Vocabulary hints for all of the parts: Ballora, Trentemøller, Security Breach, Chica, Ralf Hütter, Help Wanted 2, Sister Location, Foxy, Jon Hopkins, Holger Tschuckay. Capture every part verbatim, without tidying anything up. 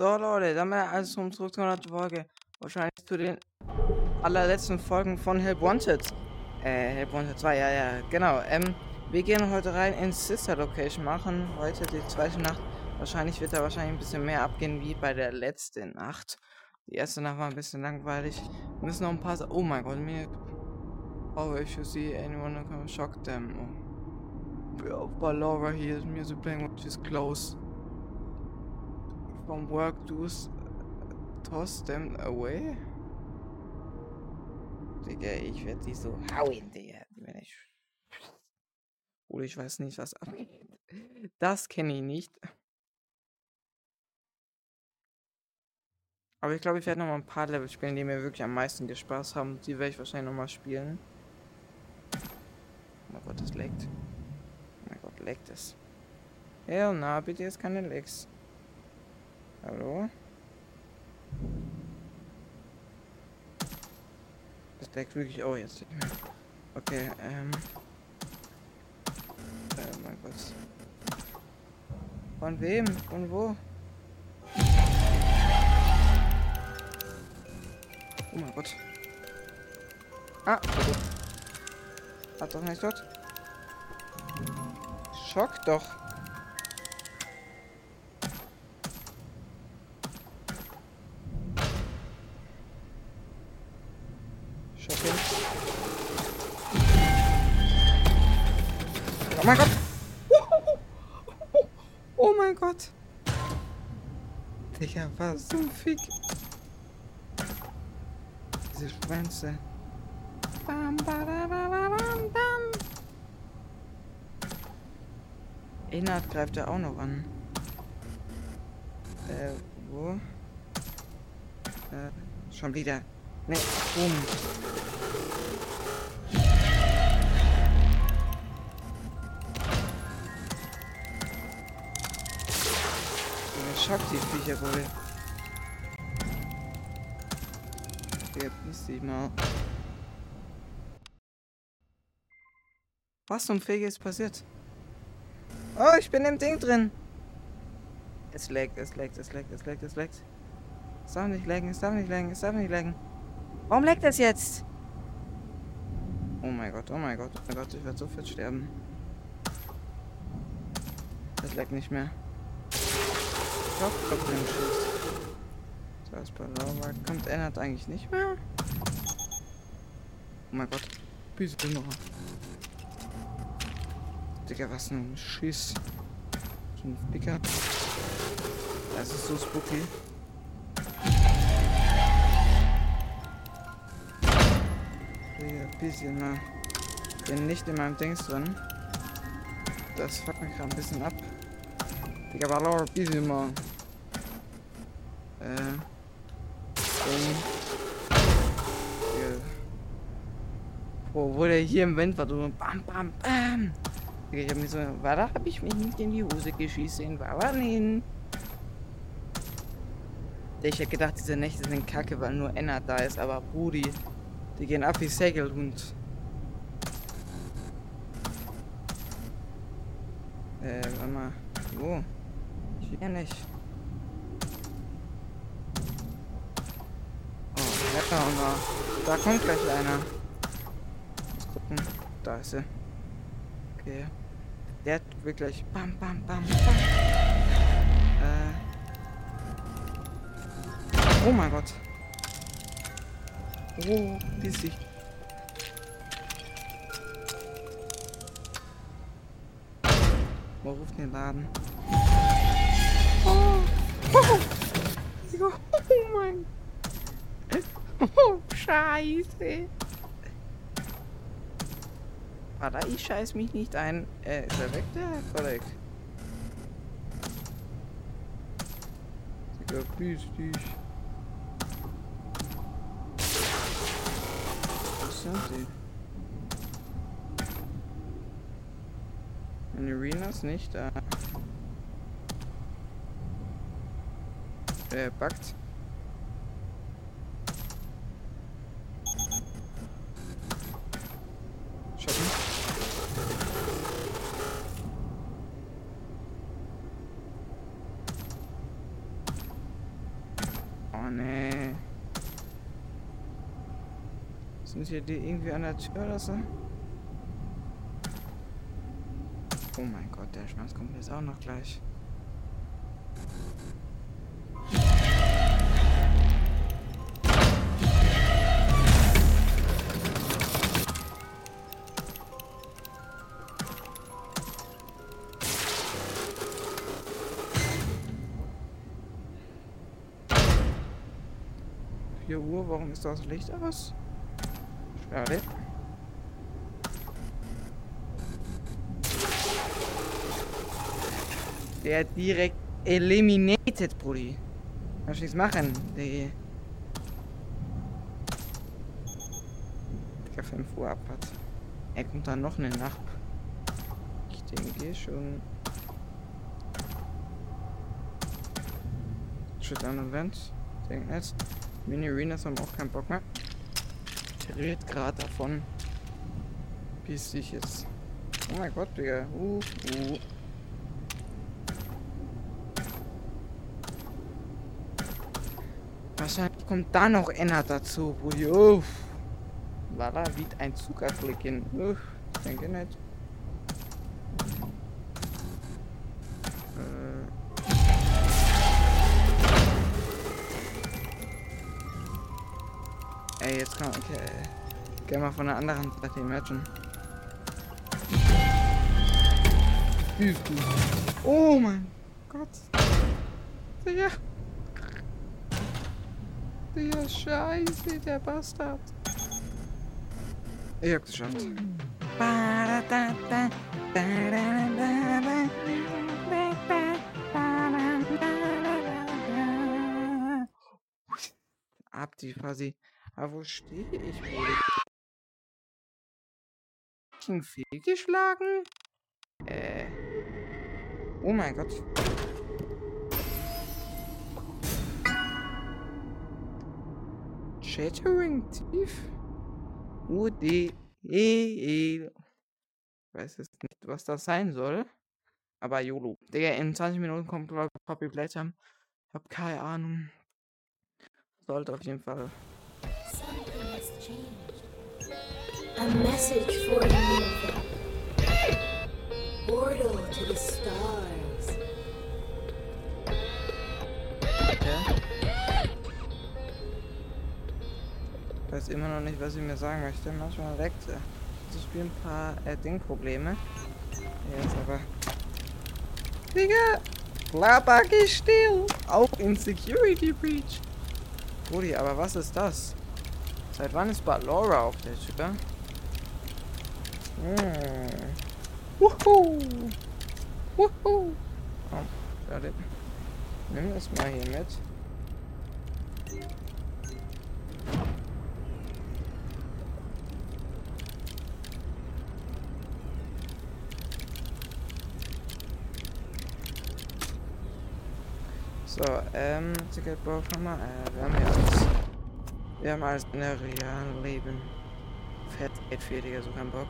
So Leute, damit alles um zurück zu einer Folge. Wahrscheinlich zu den allerletzten Folgen von Help Wanted. Äh, Help Wanted zwei, ja, ja, genau. Ähm, wir gehen heute rein in Sister Location, machen heute die zweite Nacht. Wahrscheinlich wird da wahrscheinlich ein bisschen mehr abgehen wie bei der letzten Nacht. Die erste Nacht war ein bisschen langweilig. Wir müssen noch ein paar... Sa oh mein Gott, mir... Oh, if you see anyone, can shock them. Oh. Ballora here is music playing, which is close. From work, do toss them away? Digga, ich werde die so hauen, Digga. Die werde ich... Oder ich weiß nicht, was abgeht. Das kenne ich nicht. Aber ich glaube, ich werde noch mal ein paar Level spielen, die mir wirklich am meisten gespaßt haben. Die werde ich wahrscheinlich noch mal spielen. Oh mein Gott, das laggt. Oh mein Gott, laggt es. Hell na, bitte jetzt keine Lags. Hallo? Das laggt wirklich auch jetzt nicht mehr. Okay, ähm... Oh mein Gott. Von wem? Von wo? Oh mein Gott. Ah, okay. Hat doch nicht dort. Schock doch. Schock ihn. Oh mein Gott. Oh mein Gott. Digga, was zum Fick. Diese Schwänze. Bam, badabam, bam. Inhalt greift er auch noch an. Äh, wo? Äh, schon wieder. Ne, boom. Ich schock die Viecher wohl. Jetzt nicht mal. Was zum Fege ist passiert? Oh, ich bin im Ding drin. Es laggt, es laggt, es laggt, es laggt, es laggt. Es darf nicht laggen, es darf nicht laggen, es darf nicht laggen. Warum laggt das jetzt? Oh mein Gott, oh mein Gott, oh mein Gott, ich werde sofort sterben. Das laggt nicht mehr. Stopp, stopp, den Schuss. Das Ballora kommt ändert eigentlich nicht mehr. Oh mein Gott. Büse noch. Digga, was ein Schiss. Schon Picker. Das ist so spooky. Digga, bisschen mal. Bin nicht in meinem Dings drin. Das fuckt mich gerade ein bisschen ab. Digga, Ballora, bisschen mal. Äh. Wo wurde hier im Wind war so bam bam bam. Ich hab mich so, warum hab ich mich nicht in die Hose geschissen? Warum hin? Ich hätte gedacht, diese Nächte sind kacke, weil nur Enna da ist, aber Brudi, die gehen ab wie Segelhund. Äh, warte mal. Wo? Ich will nicht. Da kommt gleich einer. Lass gucken. Da ist er. Okay. Der hat wirklich. Bam, bam, bam, bam. Äh. Oh mein Gott. Oh, die ist sie. Wo ruft den Laden? Oh. Oh. Oh mein Gott. Oh, Scheiße. Warte, ich scheiß mich nicht ein. Äh, ist er weg? Ja, korrekt. Digga, piss dich. Was sind die? Meine Arena ist nicht da. Äh, backt. Oh nee. Sind hier die irgendwie an der Tür oder so? Oh mein Gott, der Schmerz kommt jetzt auch noch gleich. vier Uhr, warum ist das Licht aus? Schade. Der direkt eliminated, Brudi. Kannst du nichts machen, Diggi. Digga, fünf Uhr abhat. Er kommt dann noch eine Nacht. Ich denke schon. Shit an Event. Ich denke nicht. Mini-Arenas haben auch keinen Bock mehr. Ich rede gerade davon, wie es dich ist. Oh mein Gott, Digga. Uh, uh. Wahrscheinlich kommt da noch einer dazu, Brudi. Uff. Walla wie ein Zuckerflicken. Uff, ich denke nicht. Ey, jetzt kann okay. Geh mal von der anderen Seite, imagine. Oh mein Gott. Digga. Digga, scheiße, der Bastard. Ich hab geschafft. Ab die quasi. Aber wo stehe ich? Wurde fehlgeschlagen? Äh. Oh mein Gott. Shattering Thief? U D E E. Ich weiß jetzt nicht, was das sein soll. Aber YOLO. Digga, in zwanzig Minuten kommt, glaube ich, Poppy Blätter. Ich hab keine Ahnung. Sollte auf jeden Fall. Something has changed. A message for you. Portal to the stars. Okay. Ich weiß immer noch nicht, was ich mir sagen möchte. Manchmal weckt er. Ich spiele ein paar äh, Ding-Probleme. Jetzt aber. Digga! Blabber, geh still! Auch in Security Breach! Brudi, aber was ist das? Seit wann ist Ballora auf der Chica? Mmh. Wuhu! Wuhu! Oh, schade. Nimm das mal hier mit. So, ähm, Ticketbau schon mal. Äh, wir haben hier alles. Wir haben alles in der realen Leben. Fett, Edfee, Digga, so kein Bock.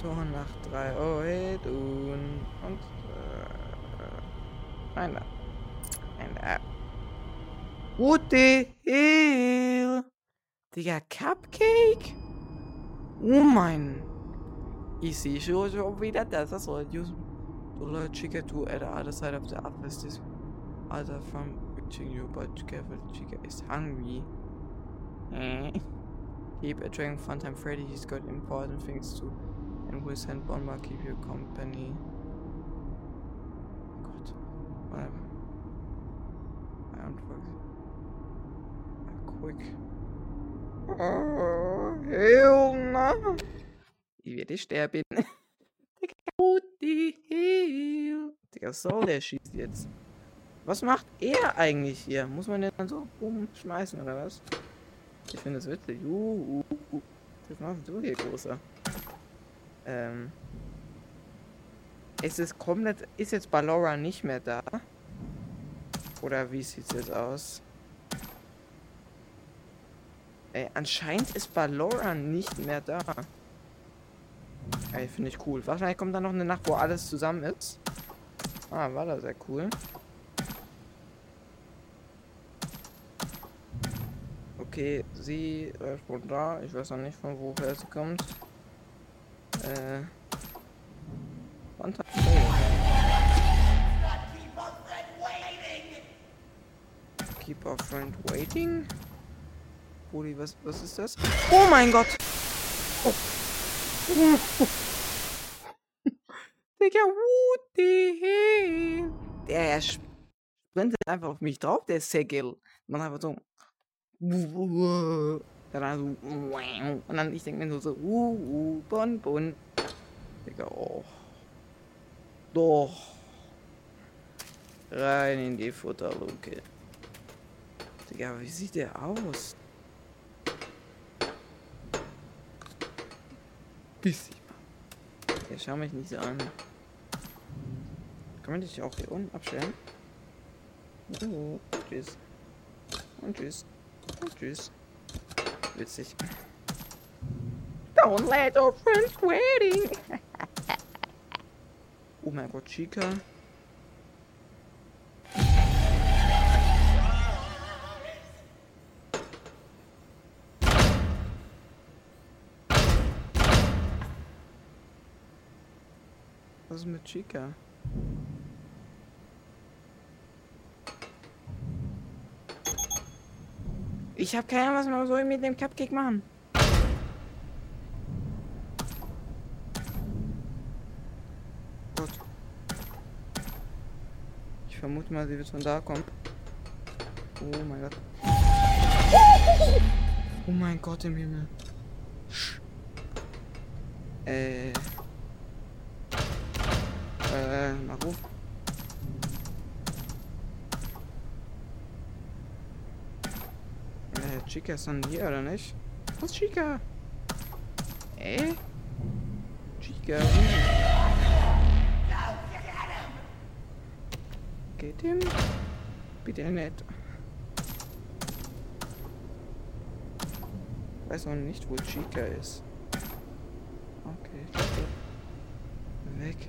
So, nach drei, oh, hey, du. Und, äh, einer. Einer. Gute Hill. Digga, Cupcake? Oh mein. Ich sehe schon wieder, dass das Audios. Ballora Chica to at the other side of the atlas. This other from reaching you, but careful, Chica is hungry. Keep a drink, fun time Freddy. He's got important things to, and will send Bomber keep you company. God, well, I don't fuck. Quick. Oh, hell no! Ich werde sterben. Digga, soll der schießt jetzt. Was macht er eigentlich hier? Muss man den dann so rumschmeißen oder was? Ich finde das witzig. Uh, uh, uh. Was machst du hier, Großer? Ähm. Ist es komplett. Ist jetzt Ballora nicht mehr da? Oder wie sieht's jetzt aus? Ey, anscheinend ist Ballora nicht mehr da. Ey, finde ich cool. Wahrscheinlich kommt da noch eine Nacht, wo alles zusammen ist. Ah, war das sehr cool. Okay, sie wohnt da. Ich weiß noch nicht, von woher sie kommt. Äh. Keep our friend waiting? Poli, was, was ist das? Oh mein Gott! Oh. Digga, what the hell? Der sprintet einfach auf mich drauf, der Segel. Man einfach so. Dann so. Und dann, ich denke mir so, so. Uh, uh, bon, bon. Digga, oh. Doch. Rein in die Futterluke. Digga, wie sieht der aus? Bisschen. Ich schau mich nicht so an. Kann man dich auch hier unten abstellen? Oh, tschüss. Und tschüss. Und tschüss. Witzig. Don't let our friends waiting. Oh mein Gott, Chica. Was ist mit Chica? Ich hab keine Ahnung, was man so mit dem Cupcake machen. Gut. Ich vermute mal, sie wird von da kommen. Oh mein Gott. Oh mein Gott im Himmel. Äh. Äh, mach ruf. Äh, Chica ist dann hier, oder nicht? Was ist Chica? Äh? Chica. Geht ihm? Bitte nicht. Ich weiß noch nicht, wo Chica ist. Okay, Chica. Weg.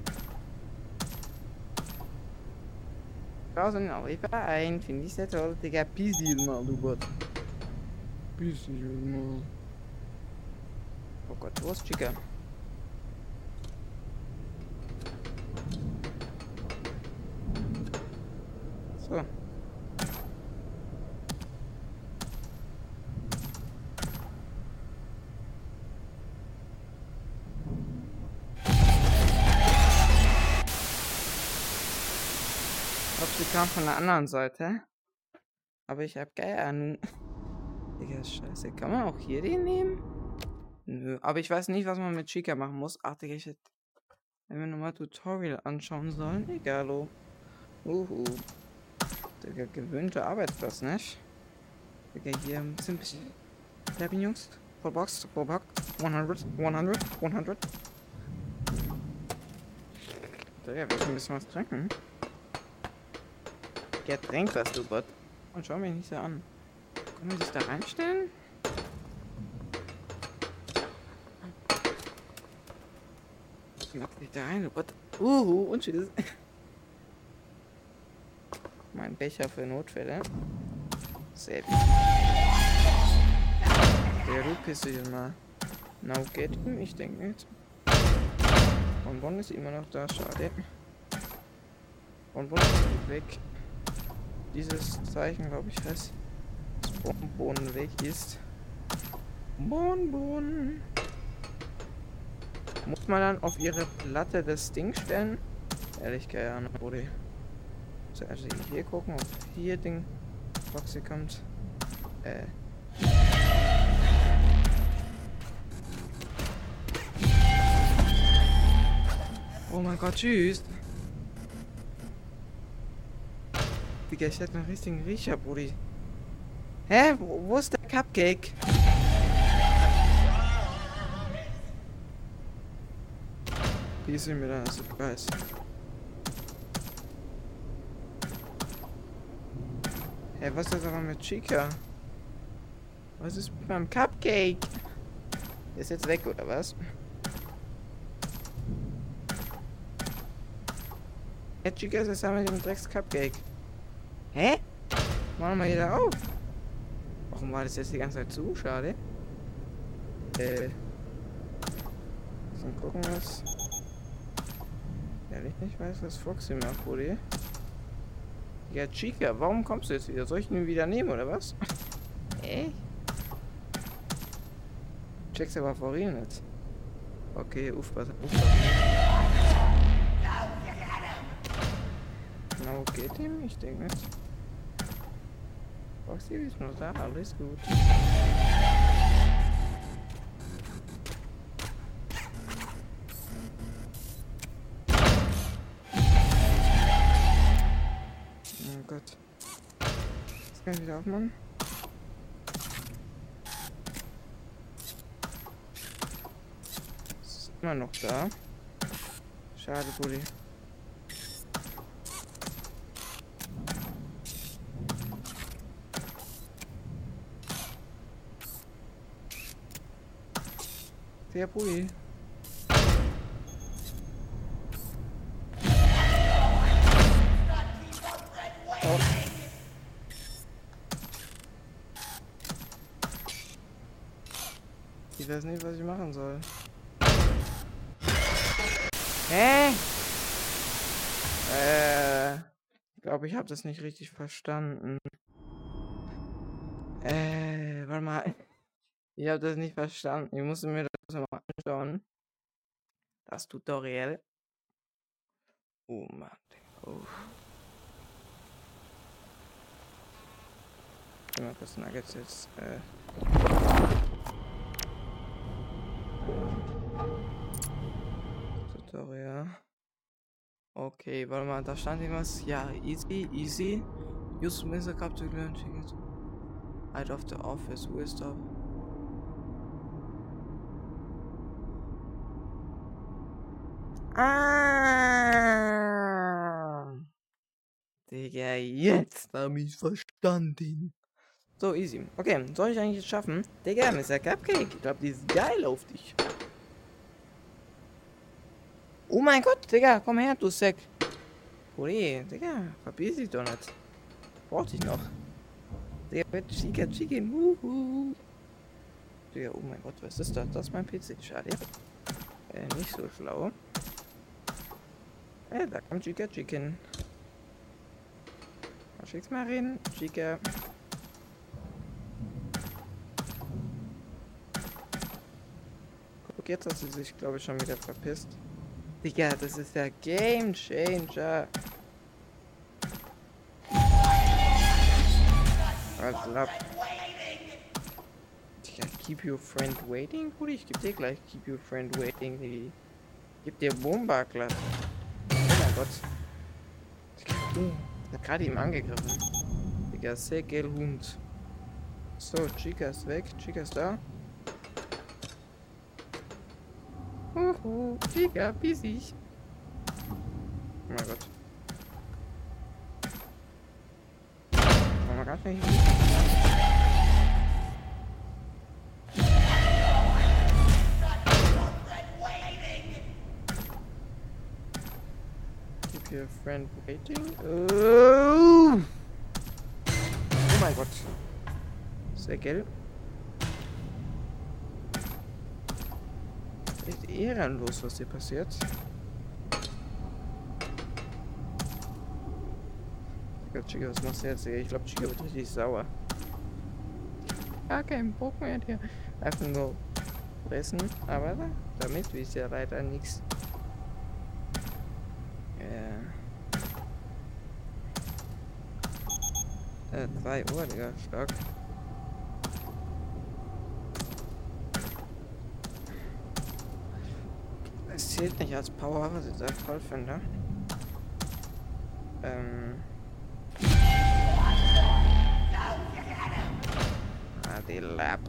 tausend alweer ein, vind ik het wel. Ik heb peace deal man, doe wat. Peace deal man. Oh god, wo ist Chica? So. Sie kam von der anderen Seite. Aber ich hab keine Ahnung. Digga, scheiße. Kann man auch hier den nehmen? Nö. Aber ich weiß nicht, was man mit Chica machen muss. Ach, Digga, ich hätte... Wenn wir nochmal Tutorial anschauen sollen. Egalo. Uhu. Digga, gewöhnte Arbeitsplatz, nicht? Digga, hier ein bisschen... Klappen, Jungs. Voll Box, voll Box. hundert, hundert, hundert. Digga, wir müssen ein bisschen was trinken. Der drängt was, du Bot. Und schau mich nicht so an. Können wir sich da reinstellen? Ich mach dich da rein, du Bot. Uhu, und tschüss. Mein Becher für Notfälle. Sehr gut. Der Ruh pisst sich mal. No, geht ihm? Ich denke nicht. Bonbon ist immer noch da, schade. Bonbon ist weg. Dieses Zeichen, glaube ich, heißt, dass Bonbon weg ist. Bonbon. Muss man dann auf ihre Platte das Ding stellen? Ehrlich, keine Ahnung, Brudi. Also hier gucken, ob hier Ding Foxy kommt. Äh. Oh mein Gott, tschüss. Digga, ich hätte einen richtigen Riecher, Brudi. Hä? Wo, wo ist der Cupcake? Die sind mir da als Surprise. Hä, was ist das aber mit Chica? Was ist mit meinem Cupcake? Der ist jetzt weg, oder was? Hä, Chica ist jetzt da mit dem Drecks-Cupcake. Hä? Machen wir wieder auf. Warum war das jetzt die ganze Zeit zu? Schade. Äh. Mal gucken, was. Ja, ich nicht weiß, was Foxy macht, Bruder. Ja, Chica, warum kommst du jetzt wieder? Soll ich ihn wieder nehmen, oder was? Ey? Check's aber vor ihm jetzt. Okay, aufpassen. Na, wo geht ihm? Ich denke nicht. Foxy ist nur da, alles gut. Kann ich wieder aufmachen? Ist immer noch da. Schade, Bulli. Der Bulli. Ich weiß nicht, was ich machen soll. Hä? Äh, ich glaube, ich habe das nicht richtig verstanden. Äh, warte mal. Ich habe das nicht verstanden. Ich musste mir das mal anschauen. Das Tutorial. Oh Mann. Oh. Ich nehme mal kurz Nuggets jetzt. Äh. Tutorial. Okay, warte mal, da stand irgendwas. Ja, easy, easy. Use Mister Cup to learn things. Out of the office, wo ist das? Ah! Digga, jetzt hab ich's verstanden. So, easy. Okay, soll ich eigentlich jetzt schaffen? Digga, Mister Cupcake, ich glaube, die ist geil auf dich. Oh mein Gott, Digga, komm her, du Sack. Ui, Digga, verpiss dich doch nicht. Brauch dich noch. Digga, wird Chica, Chica, wuhu. Digga, oh mein Gott, was ist das? Das ist mein P C, schade. Äh, nicht so schlau. Äh, da kommt Chica, Chica. Schick's mal rein, Chica. Guck, jetzt hat sie sich, glaube ich, schon wieder verpisst. Digga, das ist der Game Changer. Also, Digga, keep your friend waiting? Gut, ich geb dir gleich keep your friend waiting, Digga. Gib dir Bomba glatt. Oh mein Gott. Digga, ich hab gerade ihm angegriffen. Digga, sehr geil Hund. So, Chica ist weg. Chica ist da. Uhu, Digga, bissig. Oh mein Gott. Wollen wir ganz schnell hier. Keep your friend waiting. Oh, oh mein Gott. Sehr gelb. Echt ehrenlos, was hier passiert. Chica, was machst du jetzt? Ich glaube, Chica wird richtig sauer. Gar keinen Bock mehr hier. Einfach nur fressen, aber damit wisst ihr weiter nichts. Ja. Äh, drei Uhr, Digga, stark. Es zählt nicht als Power, was ich da toll finde. Ähm. Ah, die Lab.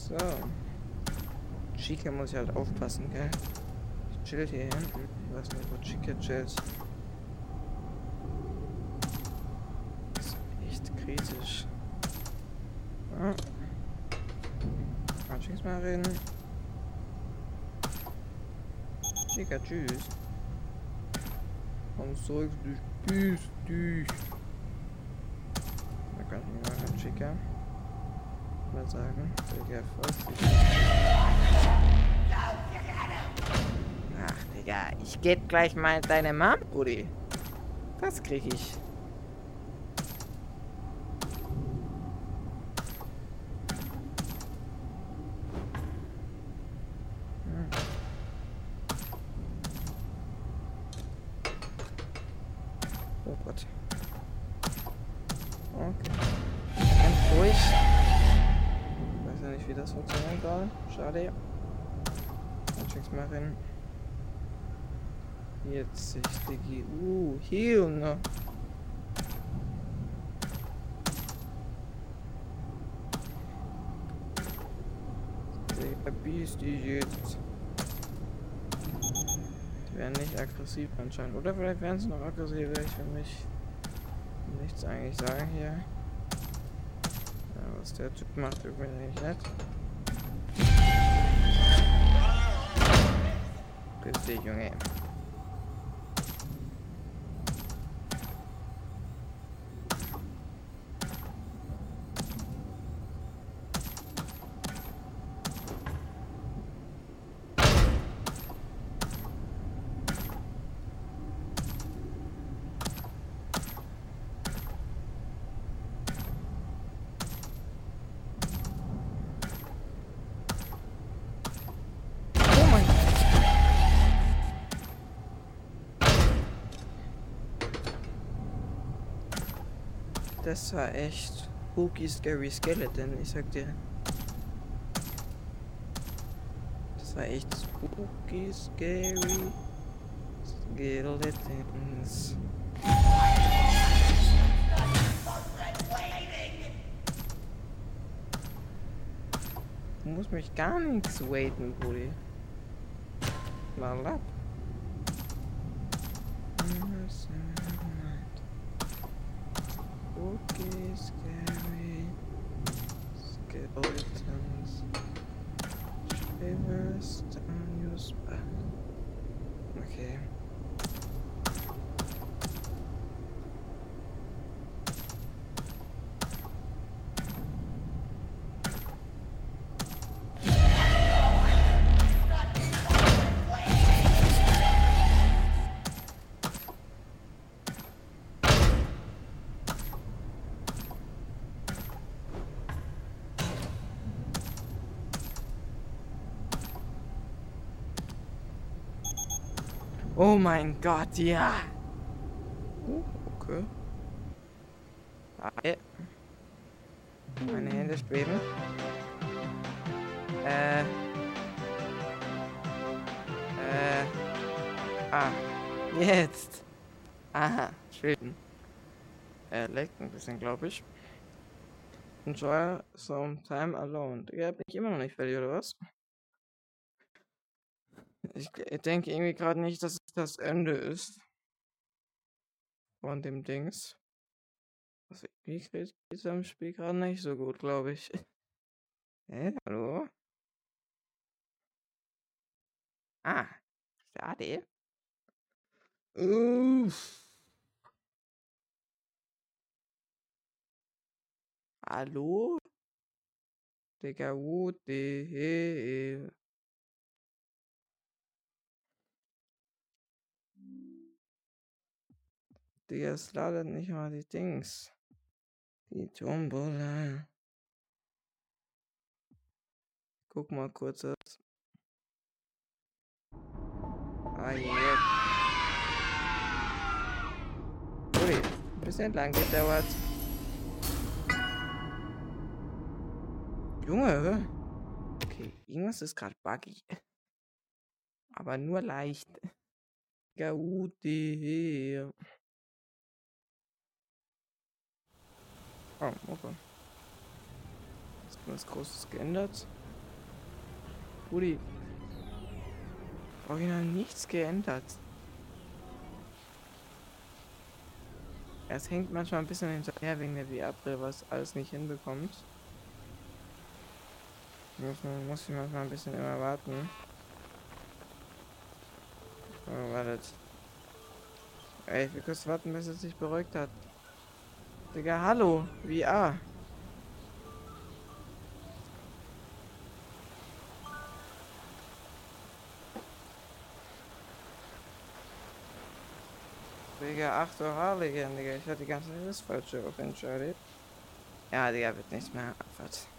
So. Chica muss ich halt aufpassen, gell? Ich chill hier hinten. Ich weiß nicht, wo Chica chillt. kritisch. Ah. Abschiedsmarin. Chica, tschüss. Komm zurück, du tschüss, tschüss. Da kann ich mal an Chica mal sagen. Digga, Foxy. Ach, Digga, ich geb gleich mal deine Mom, Brudi. Das krieg ich. Oh Gott. Okay. Ganz ruhig. Ich weiß ja nicht, wie das funktionieren soll. Schade. Dann schick's mal rein. Jetzt ich die G U. Hier, Junge. Bist du jetzt? Die werden nicht aggressiv anscheinend. Oder vielleicht werden sie noch aggressiver. Ich will mich nichts eigentlich sagen hier. Ja, was der Typ macht, irgendwie eigentlich nett. Grüß dich, Junge. Das war echt spooky, scary Skeleton, ich sag dir. Das war echt spooky, scary Skeletons. Du musst mich gar nichts waiten, Brudi. Mal ab. Okay, scary skeletons. Shivers down your spine. Okay. Oh mein Gott, ja! Oh, okay. Hey. Meine Hände schweben. Äh. Äh. Ah. Jetzt! Aha, schweben. Er leckt ein bisschen, glaube ich. Enjoy some time alone. Ja, bin ich immer noch nicht fertig, oder was? Ich denke irgendwie gerade nicht, dass es das Ende ist. Von dem Dings. Also irgendwie geht es am Spiel gerade nicht so gut, glaube ich. Hä? Hallo? Ah. Schade. Uff. Hallo? Digga, wo die... Digga, es ladet nicht mal die Dings. Die Tombola. Guck mal kurz das. Ah, yeah. Ui, ein bisschen lang gedauert. Junge. Okay, irgendwas ist gerade buggy. Aber nur leicht. Digga, U D. Oh, okay. Jetzt hat man was Großes geändert. Brudi. Original nichts geändert. Es hängt manchmal ein bisschen hinterher wegen der V R-Brille, was alles nicht hinbekommt. Man muss ich manchmal ein bisschen immer warten. Oh, wartet. Ey, wir können warten, bis es sich beruhigt hat. Digga, hallo, V R. Digga, ach du Harley, Digga, ich hatte die ganze Zeit das Falsche auf entscheidet. Ja, Digga, wird nichts mehr. Abfahrt.